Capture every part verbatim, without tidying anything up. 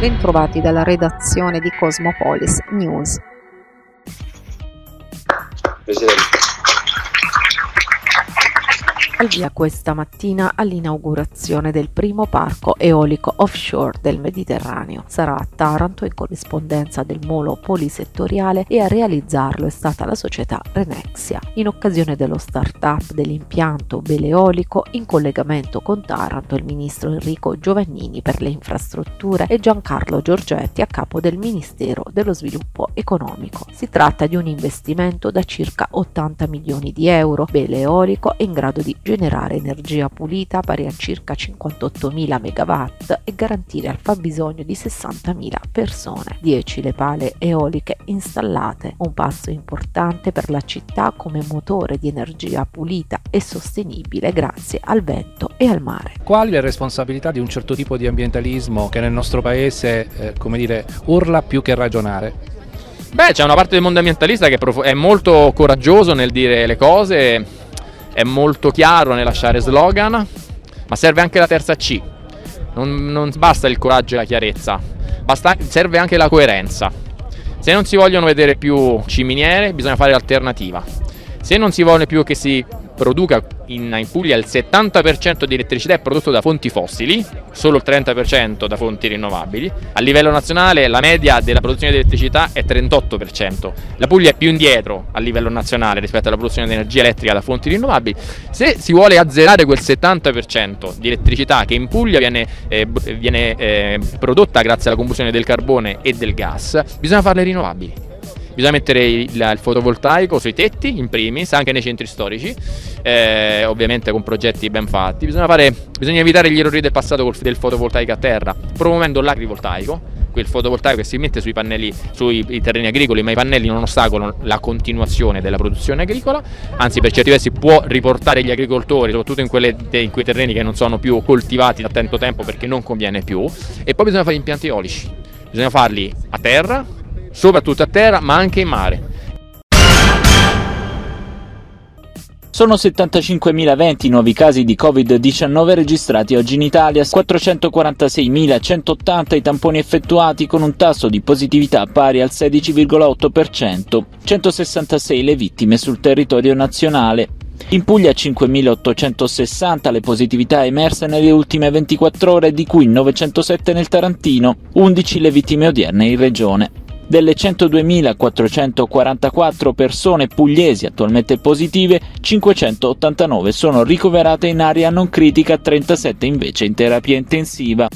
Bentrovati dalla redazione di Cosmopolis News. Presidente. Al via questa mattina all'inaugurazione del primo parco eolico offshore del Mediterraneo. Sarà a Taranto in corrispondenza del molo polisettoriale e a realizzarlo è stata la società Renexia, in occasione dello start-up dell'impianto Beleolico. In collegamento con Taranto il ministro Enrico Giovannini per le infrastrutture e Giancarlo Giorgetti a capo del Ministero dello Sviluppo Economico. Si tratta di un investimento da circa ottanta milioni di euro. Beleolico è in grado di generare energia pulita pari a circa cinquantottomila megawatt e garantire al fabbisogno di sessantamila persone. dieci le pale eoliche installate, un passo importante per la città come motore di energia pulita e sostenibile grazie al vento e al mare. Quali le responsabilità di un certo tipo di ambientalismo che nel nostro paese, eh, come dire, urla più che ragionare? Beh, c'è una parte del mondo ambientalista che è molto coraggioso nel dire le cose, è molto chiaro nel lasciare slogan, ma serve anche la terza C. Non, non basta il coraggio e la chiarezza, basta, serve anche la coerenza. Se non si vogliono vedere più ciminiere, bisogna fare l'alternativa. Se non si vuole più che si produca in, in Puglia il settanta per cento di elettricità è prodotto da fonti fossili, solo il trenta per cento da fonti rinnovabili. A livello nazionale la media della produzione di elettricità è trentotto per cento. La Puglia è più indietro a livello nazionale rispetto alla produzione di energia elettrica da fonti rinnovabili. Se si vuole azzerare quel settanta per cento di elettricità che in Puglia viene, eh, viene eh, prodotta grazie alla combustione del carbone e del gas, bisogna farle rinnovabili. Bisogna mettere il fotovoltaico sui tetti, in primis, anche nei centri storici, eh, ovviamente con progetti ben fatti. Bisogna, fare, bisogna evitare gli errori del passato col, del fotovoltaico a terra, promuovendo l'agrivoltaico, quel fotovoltaico che si mette sui, pannelli, sui terreni agricoli, ma i pannelli non ostacolano la continuazione della produzione agricola, anzi per certi versi può riportare gli agricoltori, soprattutto in, quelle, in quei terreni che non sono più coltivati da tanto tempo perché non conviene più. E poi bisogna fare gli impianti eolici, bisogna farli a terra, soprattutto a terra ma anche in mare. Sono settantacinquemilaventi nuovi casi di Covid diciannove registrati oggi in Italia, quattrocentoquarantaseimilacentottanta i tamponi effettuati con un tasso di positività pari al sedici virgola otto per cento, centosessantasei le vittime sul territorio nazionale. In Puglia cinquemilaottocentosessanta le positività emerse nelle ultime ventiquattro ore, di cui novecentosette nel Tarantino, undici le vittime odierne in regione. Delle centoduemilaquattrocentoquarantaquattro persone pugliesi attualmente positive, cinquecentottantanove sono ricoverate in area non critica, trentasette invece in terapia intensiva.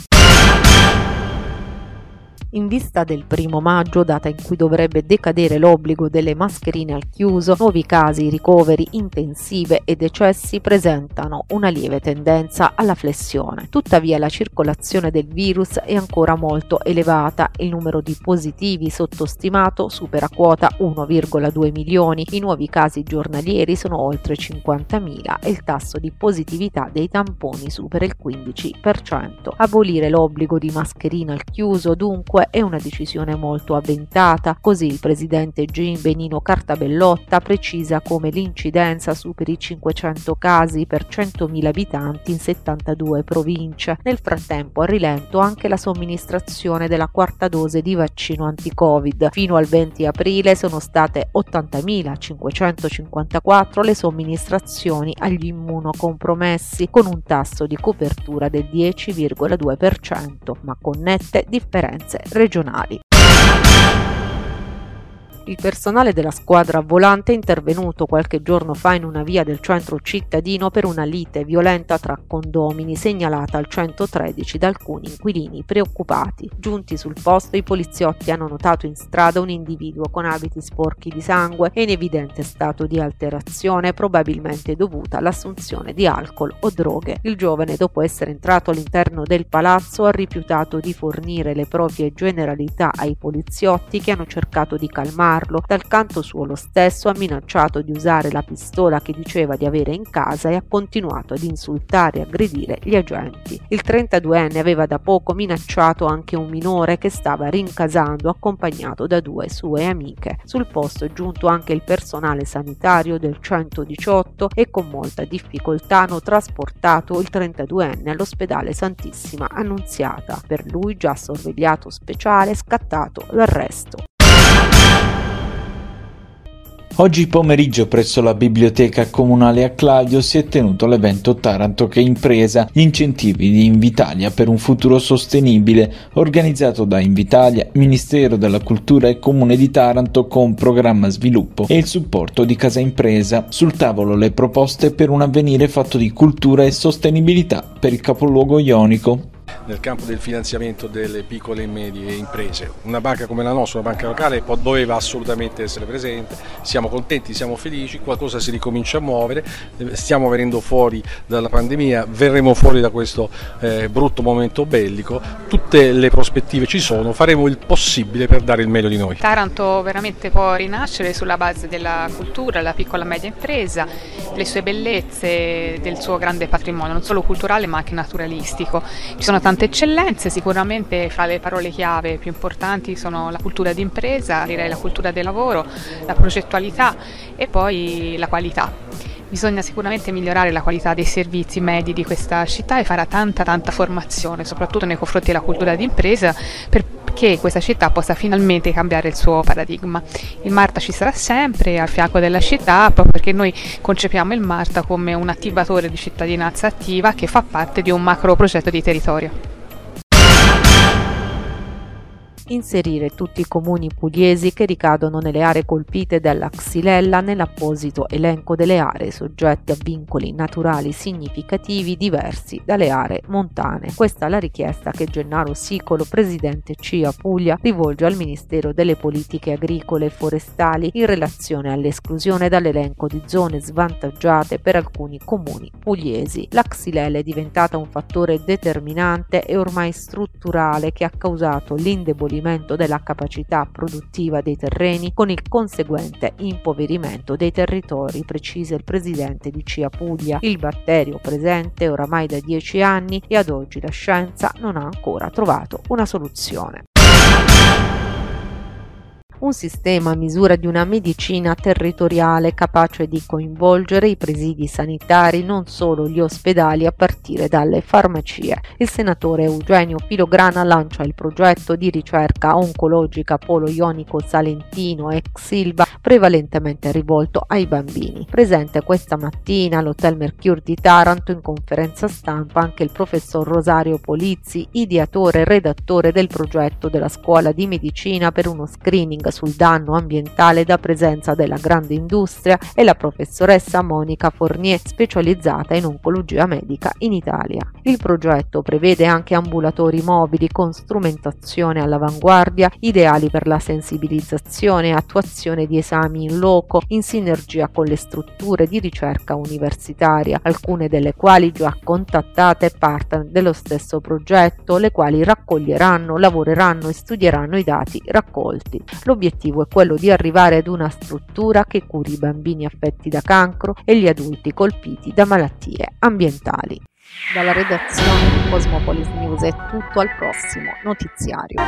In vista del primo maggio, data in cui dovrebbe decadere l'obbligo delle mascherine al chiuso, nuovi casi, ricoveri, intensive e decessi presentano una lieve tendenza alla flessione. Tuttavia la circolazione del virus è ancora molto elevata e il numero di positivi sottostimato supera quota uno virgola due milioni. I nuovi casi giornalieri sono oltre cinquantamila e il tasso di positività dei tamponi supera il quindici per cento. Abolire l'obbligo di mascherina al chiuso, dunque, è una decisione molto avventata, così il presidente Jim Benino Cartabellotta precisa come l'incidenza superi i cinquecento casi per centomila abitanti in settantadue province. Nel frattempo a rilento anche la somministrazione della quarta dose di vaccino anti-Covid. Fino al venti aprile sono state ottantamilacinquecentocinquantaquattro le somministrazioni agli immunocompromessi, con un tasso di copertura del dieci virgola due per cento, ma con nette differenze regionali. Il personale della squadra volante è intervenuto qualche giorno fa in una via del centro cittadino per una lite violenta tra condomini segnalata al centotredici da alcuni inquilini preoccupati. Giunti sul posto, i poliziotti hanno notato in strada un individuo con abiti sporchi di sangue e in evidente stato di alterazione, probabilmente dovuta all'assunzione di alcol o droghe. Il giovane, dopo essere entrato all'interno del palazzo, ha rifiutato di fornire le proprie generalità ai poliziotti, che hanno cercato di calmare fermarlo. Dal canto suo lo stesso ha minacciato di usare la pistola che diceva di avere in casa e ha continuato ad insultare e aggredire gli agenti. Il trentaduenne aveva da poco minacciato anche un minore che stava rincasando accompagnato da due sue amiche. Sul posto è giunto anche il personale sanitario del centodiciotto e con molta difficoltà hanno trasportato il trentaduenne all'ospedale Santissima Annunziata. Per lui già sorvegliato speciale, scattato l'arresto. Oggi pomeriggio presso la biblioteca comunale a Cladio si è tenuto l'evento Taranto che Impresa, gli incentivi di Invitalia per un futuro sostenibile, organizzato da Invitalia, Ministero della Cultura e Comune di Taranto con programma sviluppo e il supporto di Casa Impresa. Sul tavolo le proposte per un avvenire fatto di cultura e sostenibilità per il capoluogo ionico. Nel campo del finanziamento delle piccole e medie imprese. Una banca come la nostra, una banca locale, doveva assolutamente essere presente, siamo contenti, siamo felici, qualcosa si ricomincia a muovere, stiamo venendo fuori dalla pandemia, verremo fuori da questo eh, brutto momento bellico, tutte le prospettive ci sono, faremo il possibile per dare il meglio di noi. Taranto veramente può rinascere sulla base della cultura, la piccola e media impresa, le sue bellezze, del suo grande patrimonio, non solo culturale ma anche naturalistico. Ci sono tante eccellenze, sicuramente fra le parole chiave più importanti sono la cultura d'impresa, direi la cultura del lavoro, la progettualità e poi la qualità. Bisogna sicuramente migliorare la qualità dei servizi medi di questa città e fare tanta tanta formazione, soprattutto nei confronti della cultura d'impresa, perché questa città possa finalmente cambiare il suo paradigma. Il Marta ci sarà sempre al fianco della città, proprio perché noi concepiamo il Marta come un attivatore di cittadinanza attiva che fa parte di un macro progetto di territorio. Inserire tutti i comuni pugliesi che ricadono nelle aree colpite dalla Xilella nell'apposito elenco delle aree soggette a vincoli naturali significativi diversi dalle aree montane. Questa è la richiesta che Gennaro Sicolo, presidente C I A Puglia, rivolge al Ministero delle Politiche Agricole e Forestali in relazione all'esclusione dall'elenco di zone svantaggiate per alcuni comuni pugliesi. La Xilella è diventata un fattore determinante e ormai strutturale che ha causato l'indebolimento della capacità produttiva dei terreni con il conseguente impoverimento dei territori, precisa il presidente di C I A Puglia. Il batterio presente oramai da dieci anni e ad oggi la scienza non ha ancora trovato una soluzione. Un sistema a misura di una medicina territoriale capace di coinvolgere i presidi sanitari, non solo gli ospedali, a partire dalle farmacie. Il senatore Eugenio Filograna lancia il progetto di ricerca oncologica Polo Ionico Salentino ex Silva, prevalentemente rivolto ai bambini. Presente questa mattina all'Hotel Mercure di Taranto in conferenza stampa anche il professor Rosario Polizzi, ideatore e redattore del progetto della scuola di medicina per uno screening sul danno ambientale da presenza della grande industria, e la professoressa Monica Fornier, specializzata in oncologia medica in Italia. Il progetto prevede anche ambulatori mobili con strumentazione all'avanguardia, ideali per la sensibilizzazione e attuazione di esami in loco, in sinergia con le strutture di ricerca universitaria, alcune delle quali già contattate partner dello stesso progetto, le quali raccoglieranno, lavoreranno e studieranno i dati raccolti. L'obiettivo è quello di arrivare ad una struttura che curi i bambini affetti da cancro e gli adulti colpiti da malattie ambientali. Dalla redazione di Cosmopolis News è tutto, al prossimo notiziario.